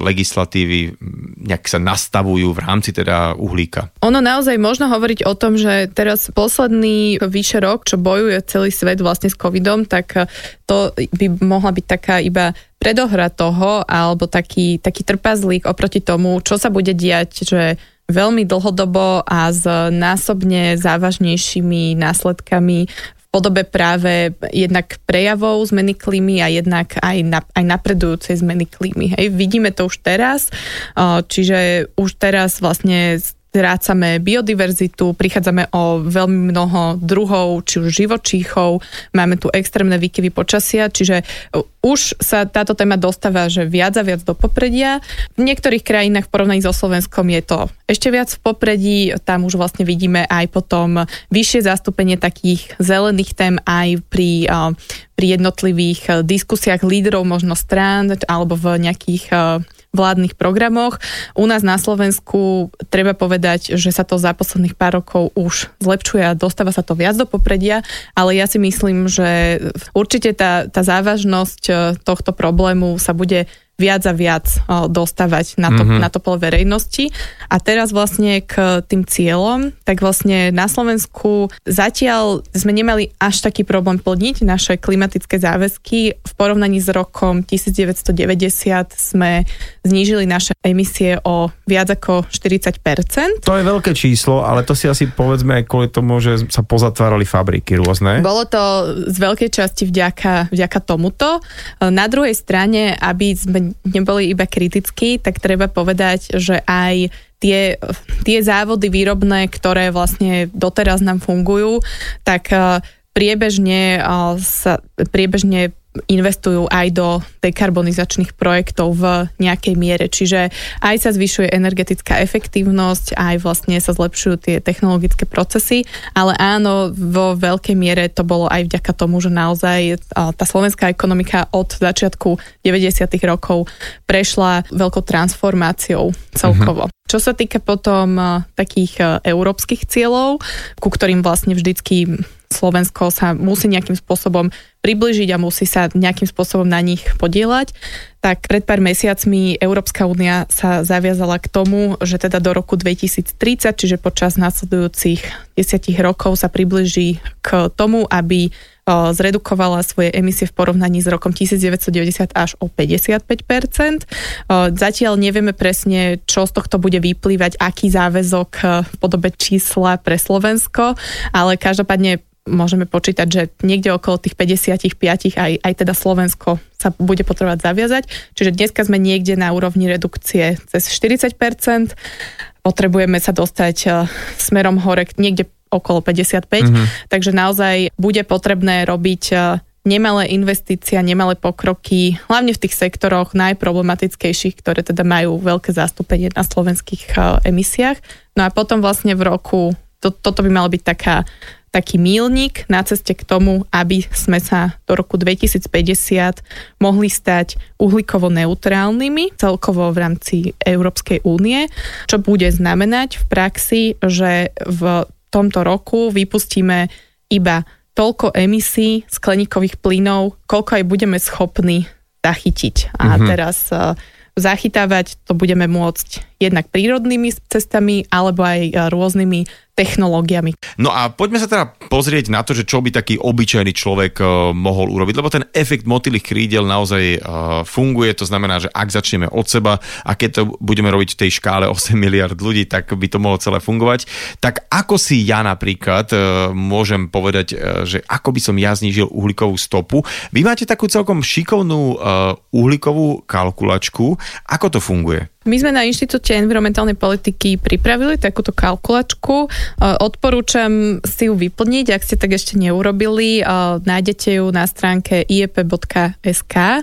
legislatívy nejak sa nastavujú v rámci teda uhlíka. Ono naozaj možno hovoriť o tom, že teraz posledný vyše rok, čo bojuje celý svet vlastne s covidom, tak to by mohla byť taká iba predohra toho, alebo taký, taký trpazlík oproti tomu, čo sa bude diať, že veľmi dlhodobo a s násobne závažnejšími následkami v podobe práve jednak prejavov zmeny klímy a jednak aj, na, aj napredujúcej zmeny klímy. Hej, vidíme to už teraz, čiže už teraz vlastne strácame biodiverzitu, prichádzame o veľmi mnoho druhov, či už živočíchov, máme tu extrémne výkyvy počasia, čiže už sa táto téma dostáva, že viac a viac do popredia. V niektorých krajinách v porovnaní so Slovenskom je to ešte viac v popredí, tam už vlastne vidíme aj potom vyššie zastúpenie takých zelených tém aj pri pri jednotlivých diskusiách líderov možno strán alebo v nejakých vládnych programoch. U nás na Slovensku treba povedať, že sa to za posledných pár rokov už zlepšuje a dostáva sa to viac do popredia, ale ja si myslím, že určite tá, tá závažnosť tohto problému sa bude viac a viac dostávať na to, mm-hmm. na to pole verejnosti. A teraz vlastne k tým cieľom, tak vlastne na Slovensku zatiaľ sme nemali až taký problém plniť naše klimatické záväzky. V porovnaní s rokom devätnásťstodeväťdesiat sme znížili naše emisie o viac ako štyridsať percent. To je veľké číslo, ale to si asi povedzme aj kvôli tomu, že sa pozatvárali fabriky rôzne. Bolo to z veľkej časti vďaka, vďaka tomuto. Na druhej strane, aby sme neboli iba kritickí, tak treba povedať, že aj tie, tie závody výrobné, ktoré vlastne doteraz nám fungujú, tak priebežne sa priebežne investujú aj do dekarbonizačných projektov v nejakej miere. Čiže aj sa zvyšuje energetická efektívnosť, aj vlastne sa zlepšujú tie technologické procesy, ale áno, vo veľkej miere to bolo aj vďaka tomu, že naozaj tá slovenská ekonomika od začiatku deväťdesiatych rokov prešla veľkou transformáciou celkovo. Mhm. Čo sa týka potom takých európskych cieľov, ku ktorým vlastne vždycky Slovensko sa musí nejakým spôsobom približiť a musí sa nejakým spôsobom na nich podieľať, tak pred pár mesiacmi Európska únia sa zaviazala k tomu, že teda do roku dvetisíctridsať, čiže počas nasledujúcich desiatich rokov sa približí k tomu, aby zredukovala svoje emisie v porovnaní s rokom devätnásťstodeväťdesiat až o päťdesiatpäť percent. Zatiaľ nevieme presne, čo z tohto bude vyplývať, aký záväzok v podobe čísla pre Slovensko, ale každopádne môžeme počítať, že niekde okolo tých päťdesiatpäť aj, aj teda Slovensko sa bude potrebovať zaviazať. Čiže dneska sme niekde na úrovni redukcie cez štyridsať percent. Potrebujeme sa dostať smerom hore niekde okolo päťdesiatpäť, mm-hmm. takže naozaj bude potrebné robiť nemalé investície, nemalé pokroky, hlavne v tých sektoroch najproblematickejších, ktoré teda majú veľké zastúpenie na slovenských emisiách. No a potom vlastne v roku, to, toto by malo byť taká taký míľnik na ceste k tomu, aby sme sa do roku dvetisícpäťdesiat mohli stať uhlíkovo neutrálnymi celkovo v rámci Európskej únie, čo bude znamenať v praxi, že v tomto roku vypustíme iba toľko emisí skleníkových plynov, koľko aj budeme schopní zachytiť. A mm-hmm. teraz zachytávať to budeme môcť jednak prírodnými cestami, alebo aj rôznymi technológiami. No a poďme sa teda pozrieť na to, že čo by taký obyčajný človek mohol urobiť, lebo ten efekt motýlych krídel naozaj funguje, to znamená, že ak začneme od seba a keď to budeme robiť v tej škále osem miliárd ľudí, tak by to mohlo celé fungovať. Tak ako si ja napríklad môžem povedať, že ako by som ja znížil uhlíkovú stopu? Vy máte takú celkom šikovnú uhlíkovú kalkulačku. Ako to funguje? My sme na Inštitúte environmentálnej politiky pripravili takúto kalkulačku. Odporúčam si ju vyplniť, ak ste tak ešte neurobili. Nájdete ju na stránke i e p bodka es ka.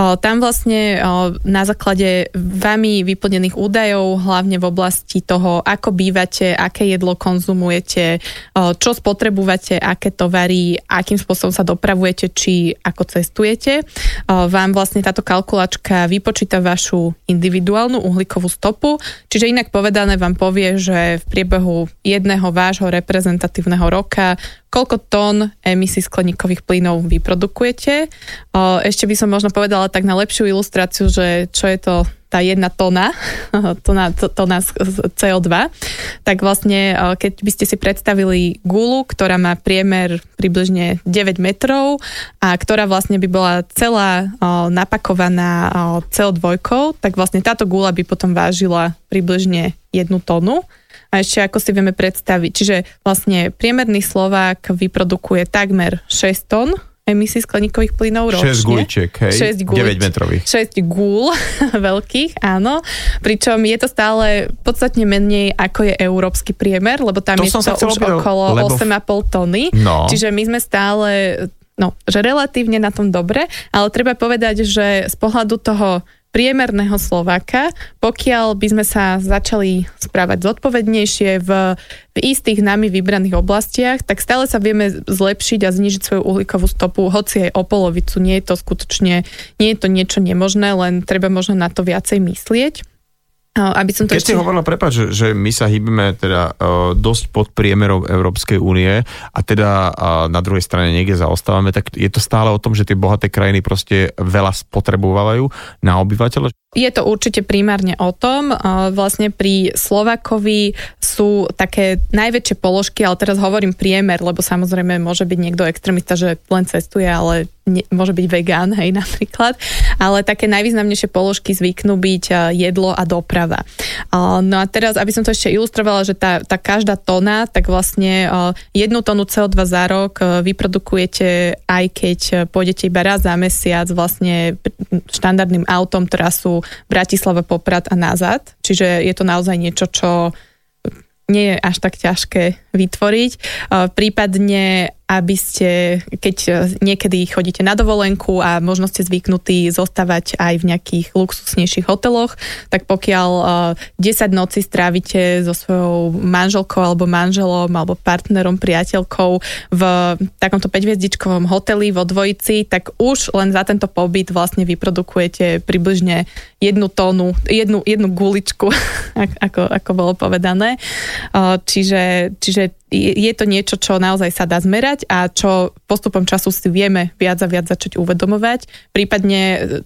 Tam vlastne na základe vami vyplnených údajov, hlavne v oblasti toho, ako bývate, aké jedlo konzumujete, čo spotrebujete, aké tovary, akým spôsobom sa dopravujete, či ako cestujete, vám vlastne táto kalkulačka vypočíta vašu individuálnu uhlíkovú stopu, čiže inak povedané vám povie, že v priebehu jedného vášho reprezentatívneho roka koľko tón emisí skleníkových plynov vyprodukujete. Ešte by som možno povedala tak na lepšiu ilustráciu, že čo je to tá jedna tóna, tóna, tóna cé o dva, tak vlastne, keď by ste si predstavili guľu, ktorá má priemer približne deväť metrov a ktorá vlastne by bola celá napakovaná cé o dva, tak vlastne táto guľa by potom vážila približne jednu tónu. A ešte ako si vieme predstaviť, čiže vlastne priemerný Slovák vyprodukuje takmer šesť tón emisí skleníkových plynov ročne. šesť guľičiek, hej? deväť metrových. šesť guľ veľkých, áno. Pričom je to stále podstatne menej, ako je európsky priemer, lebo tam to je to už obyl, okolo lebo... osem celá päť tony. No. Čiže my sme stále, no, že relatívne na tom dobre, ale treba povedať, že z pohľadu toho priemerného Slováka, pokiaľ by sme sa začali správať zodpovednejšie v, v istých nami vybraných oblastiach, tak stále sa vieme zlepšiť a znižiť svoju uhlíkovú stopu, hoci aj o polovicu. Nie je to skutočne, nie je to niečo nemožné, len treba možno na to viacej myslieť. Aby som to Keď ešte... si hovorila, prepáč, že, že my sa hýbeme teda uh, dosť pod priemerom Európskej únie a teda uh, na druhej strane niekde zaostávame, tak je to stále o tom, že tie bohaté krajiny proste veľa spotrebovávajú na obyvateľa? Je to určite primárne o tom. Uh, vlastne pri Slovákovi sú také najväčšie položky, ale teraz hovorím priemer, lebo samozrejme môže byť niekto extrémista, že len cestuje, ale ne, môže byť vegán, hej, napríklad. Ale také najvýznamnejšie položky zvyknú byť jedlo a doprava. No a teraz, aby som to ešte ilustrovala, že tá, tá každá tona, tak vlastne jednu tonu cé o dva za rok vyprodukujete, aj keď pôjdete iba raz za mesiac vlastne štandardným autom trasu Bratislava, Poprad a nazad. Čiže je to naozaj niečo, čo nie je až tak ťažké vytvoriť. Prípadne, aby ste, keď niekedy chodíte na dovolenku a možno ste zvyknutí zostávať aj v nejakých luxusnejších hoteloch, tak pokiaľ desať nocí strávite so svojou manželkou alebo manželom alebo partnerom, priateľkou v takomto päťhviezdičkovom hoteli vo dvojici, tak už len za tento pobyt vlastne vyprodukujete približne jednu tónu, jednu, jednu guličku, ako, ako bolo povedané. Čiže, čiže je to niečo, čo naozaj sa dá zmerať a čo postupom času si vieme viac a viac začať uvedomovať. Prípadne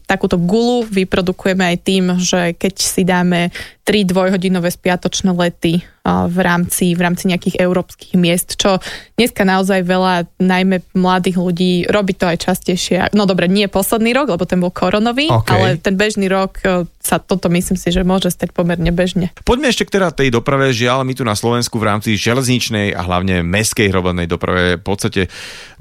takúto gulu vyprodukujeme aj tým, že keď si dáme tri dvojhodinové spiatočné lety v rámci, v rámci nejakých európskych miest, čo dneska naozaj veľa, najmä mladých ľudí, robí to aj častejšie. No dobre, nie posledný rok, lebo ten bol koronový, okay, ale ten bežný rok sa toto, myslím si, že môže stať pomerne bežne. Poďme ešte k teda tej doprave, žiaľ, my tu na Slovensku v rámci železničnej a hlavne mestskej hromadnej doprave v podstate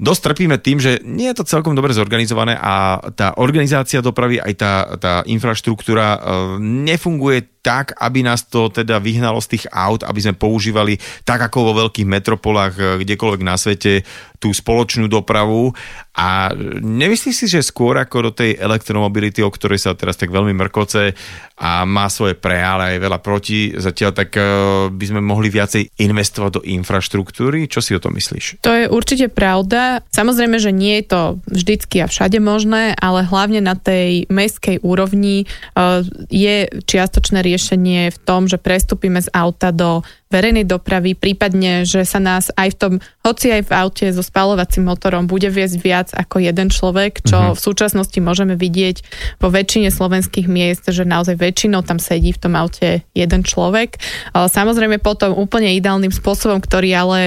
dosť trpíme tým, že nie je to celkom dobre zorganizované a tá organizácia dopravy, aj tá, tá infraštruktúra nefunguje tak, aby nás to teda vyhnalo z tých aut, aby sme používali tak ako vo veľkých metropolách, kdekoľvek na svete, tú spoločnú dopravu. A nemyslíš si, že skôr ako do tej elektromobility, o ktorej sa teraz tak veľmi mrkoce a má svoje pre, ale aj veľa proti zatiaľ, tak by sme mohli viacej investovať do infraštruktúry? Čo si o tom myslíš? To je určite pravda. Samozrejme, že nie je to vždycky a všade možné, ale hlavne na tej mestskej úrovni je čiastočné riešenie v tom, že prestúpime z auta do verejnej dopravy, prípadne, že sa nás aj v tom, hoci aj v aute so spaľovacím motorom bude viesť viac ako jeden človek, čo mm-hmm. v súčasnosti môžeme vidieť vo väčšine slovenských miest, že naozaj väčšinou tam sedí v tom aute jeden človek. Ale samozrejme potom úplne ideálnym spôsobom, ktorý ale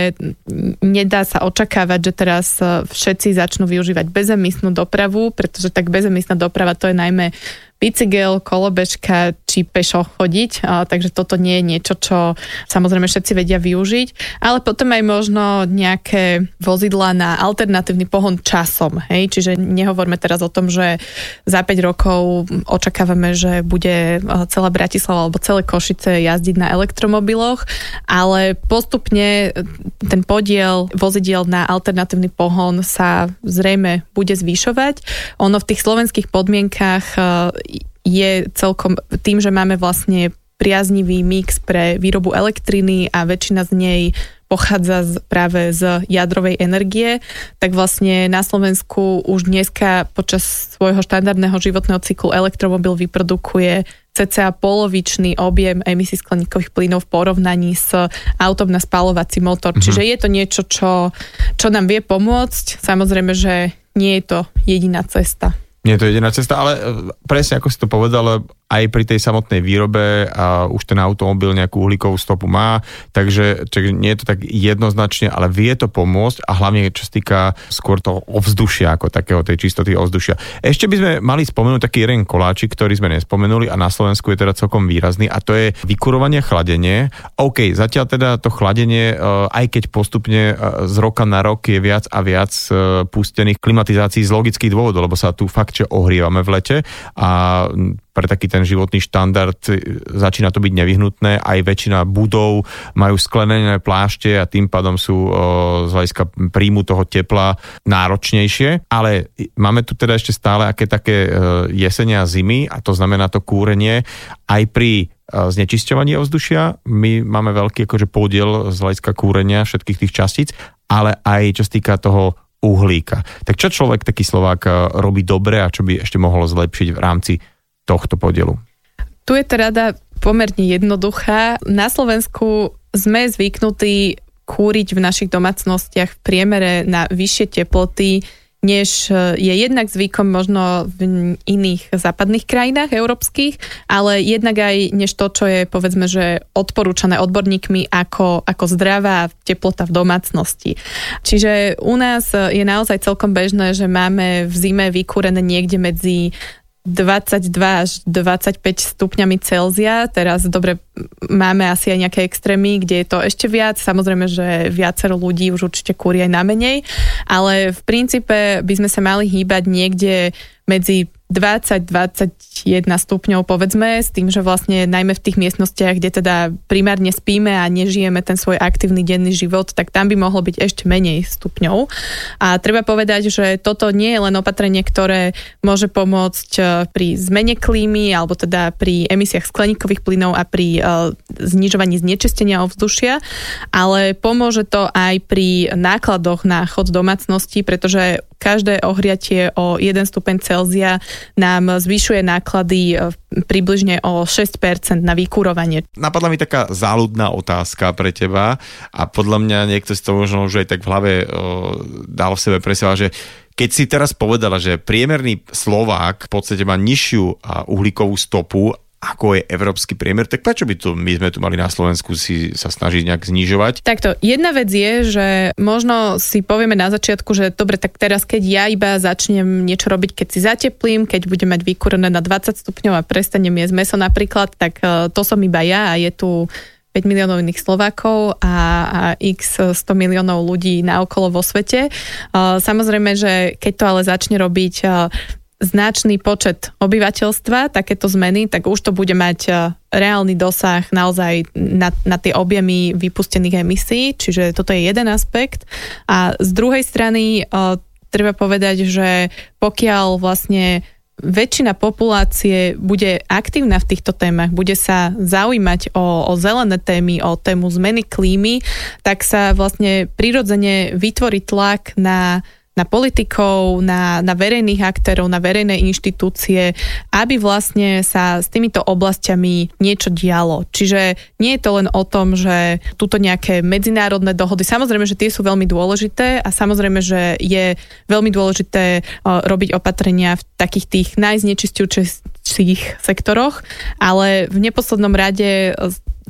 nedá sa očakávať, že teraz všetci začnú využívať bezemisnú dopravu, pretože tak bezemisná doprava to je najmä bicykel, kolobežka či pešo chodiť, a, takže toto nie je niečo, čo samozrejme všetci vedia využiť, ale potom aj možno nejaké vozidlá na alternatívny pohon časom, hej, čiže nehovorme teraz o tom, že za päť rokov očakávame, že bude celá Bratislava alebo celé Košice jazdiť na elektromobiloch, ale postupne ten podiel vozidiel na alternatívny pohon sa zrejme bude zvýšovať. Ono v tých slovenských podmienkach je celkom tým, že máme vlastne priaznivý mix pre výrobu elektriny a väčšina z nej pochádza z, práve z jadrovej energie, tak vlastne na Slovensku už dneska počas svojho štandardného životného cyklu elektromobil vyprodukuje cca polovičný objem emisí skleníkových plynov v porovnaní s autom na spaľovací motor. Mhm. Čiže je to niečo, čo, čo nám vie pomôcť. Samozrejme, že nie je to jediná cesta. Nie je to jediná cesta, ale presne ako si to povedal, aj pri tej samotnej výrobe a už ten automobil nejakú uhlíkovú stopu má, takže nie je to tak jednoznačne, ale vie to pomôcť a hlavne čo sa týka skôr toho ovzdušia, ako takého tej čistoty ovzdušia. Ešte by sme mali spomenúť taký jeden koláčik, ktorý sme nespomenuli a na Slovensku je teda celkom výrazný, a to je vykurovanie, chladenie. OK, zatiaľ teda to chladenie, aj keď postupne z roka na rok je viac a viac pustených klimatizácií z logických dôvodov, lebo sa tu fakt že ohrievame v lete a pre taký ten životný štandard začína to byť nevyhnutné. Aj väčšina budov majú sklenené plášte a tým pádom sú o, z hľadiska príjmu toho tepla náročnejšie. Ale máme tu teda ešte stále aké také jesenia a zimy, a to znamená to kúrenie. Aj pri znečisťovaní ovzdušia my máme veľký akože podiel z hľadiska kúrenia všetkých tých častíc, ale aj čo sa týka toho uhlíka. Tak čo človek, taký Slovák, robí dobre a čo by ešte mohlo zlepšiť v rámci tohto podielu? Tu je tá rada pomerne jednoduchá. Na Slovensku sme zvyknutí kúriť v našich domácnostiach v priemere na vyššie teploty, než je jednak zvykom možno v iných západných krajinách európskych, ale jednak aj než to, čo je povedzme, že odporúčané odborníkmi ako, ako zdravá teplota v domácnosti. Čiže u nás je naozaj celkom bežné, že máme v zime vykúrené niekde medzi dvadsaťdva až dvadsaťpäť stupňami Celzia. Teraz dobre, máme asi aj nejaké extrémy, kde je to ešte viac. Samozrejme, že viacero ľudí už určite kúri aj na menej, ale v princípe by sme sa mali hýbať niekde medzi dvadsať až dvadsaťjeden stupňov, povedzme, s tým, že vlastne najmä v tých miestnostiach, kde teda primárne spíme a nežijeme ten svoj aktívny denný život, tak tam by mohlo byť ešte menej stupňov. A treba povedať, že toto nie je len opatrenie, ktoré môže pomôcť pri zmene klímy, alebo teda pri emisiách skleníkových plynov a pri znižovaní znečistenia ovzdušia, ale pomôže to aj pri nákladoch na chod domácnosti, pretože každé ohriatie o jeden stupeň Celzia nám zvyšuje náklady približne o šesť percent na vykurovanie. Napadla mi taká záľudná otázka pre teba a podľa mňa niekto si to možno už aj tak v hlave o, dal v sebe presila, že keď si teraz povedala, že priemerný Slovák v podstate má nižšiu uhlíkovú stopu, ako je európsky priemer, tak prečo by to my sme tu mali na Slovensku si sa snažiť nejak znižovať? Takto, jedna vec je, že možno si povieme na začiatku, že dobre, tak teraz, keď ja iba začnem niečo robiť, keď si zateplím, keď budem mať vykúrené na dvadsať stupňov a prestanem jesť mäso napríklad, tak to som iba ja a je tu päť miliónov iných Slovákov a, a x sto miliónov ľudí naokolo vo svete. Samozrejme, že keď to ale začne robiť značný počet obyvateľstva, takéto zmeny, tak už to bude mať reálny dosah naozaj na, na tie objemy vypustených emisí, čiže toto je jeden aspekt. A z druhej strany o, treba povedať, že pokiaľ vlastne väčšina populácie bude aktívna v týchto témach, bude sa zaujímať o, o zelené témy, o tému zmeny klímy, tak sa vlastne prirodzene vytvorí tlak na na politikov, na, na verejných aktérov, na verejné inštitúcie, aby vlastne sa s týmito oblasťami niečo dialo. Čiže nie je to len o tom, že tuto nejaké medzinárodné dohody, samozrejme, že tie sú veľmi dôležité a samozrejme, že je veľmi dôležité robiť opatrenia v takých tých najznečistujúcich sektoroch, ale v neposlednom rade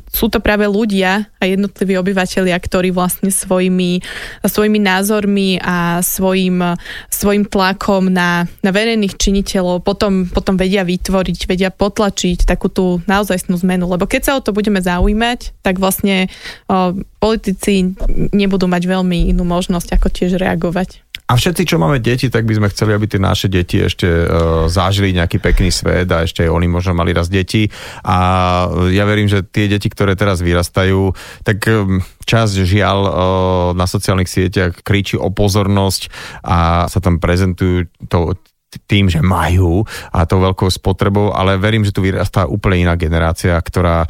sú to práve ľudia a jednotliví obyvatelia, ktorí vlastne svojimi, svojimi názormi a svojim, svojim tlakom na, na verejných činiteľov potom, potom vedia vytvoriť, vedia potlačiť takú tú naozajstnú zmenu. Lebo keď sa o to budeme zaujímať, tak vlastne o, politici nebudú mať veľmi inú možnosť, ako tiež reagovať. A všetci, čo máme deti, tak by sme chceli, aby tie naše deti ešte e, zažili nejaký pekný svet a ešte aj oni možno mali raz deti. A ja verím, že tie deti, ktoré teraz vyrastajú, tak e, časť žiaľ e, na sociálnych sieťach kričí o pozornosť a sa tam prezentujú to tým, že majú a tou veľkou spotrebou, ale verím, že tu vyrastá úplne iná generácia, ktorá e,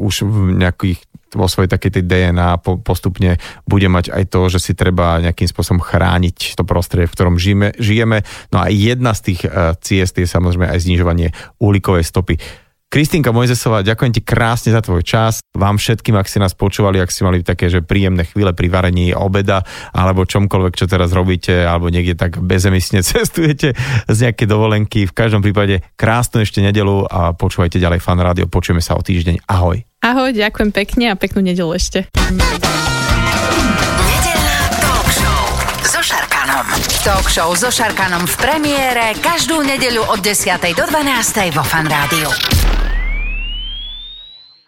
už v nejakých vo svojej takej tej dé en á postupne bude mať aj to, že si treba nejakým spôsobom chrániť to prostredie, v ktorom žijeme. žijeme. No a jedna z tých ciest je samozrejme aj znižovanie uhlíkovej stopy. Kristýnka Mojzesová, ďakujem ti krásne za tvoj čas. Vám všetkým, ak ste nás počúvali, ak ste mali také, že príjemné chvíle pri varení obeda, alebo čomkoľvek, čo teraz robíte, alebo niekde tak bezemisne cestujete z nejaké dovolenky. V každom prípade krásnu ešte nedelu a počúvajte ďalej Fan Rádio. Počujeme sa o týždeň. Ahoj. Ahoj, ďakujem pekne a peknú nedelu ešte. Nedeľná talk show so Šarkanom. Talk show so Šarkanom v premiére každú nedeľu od desiatej do dvanástej vo Fan Rádiu.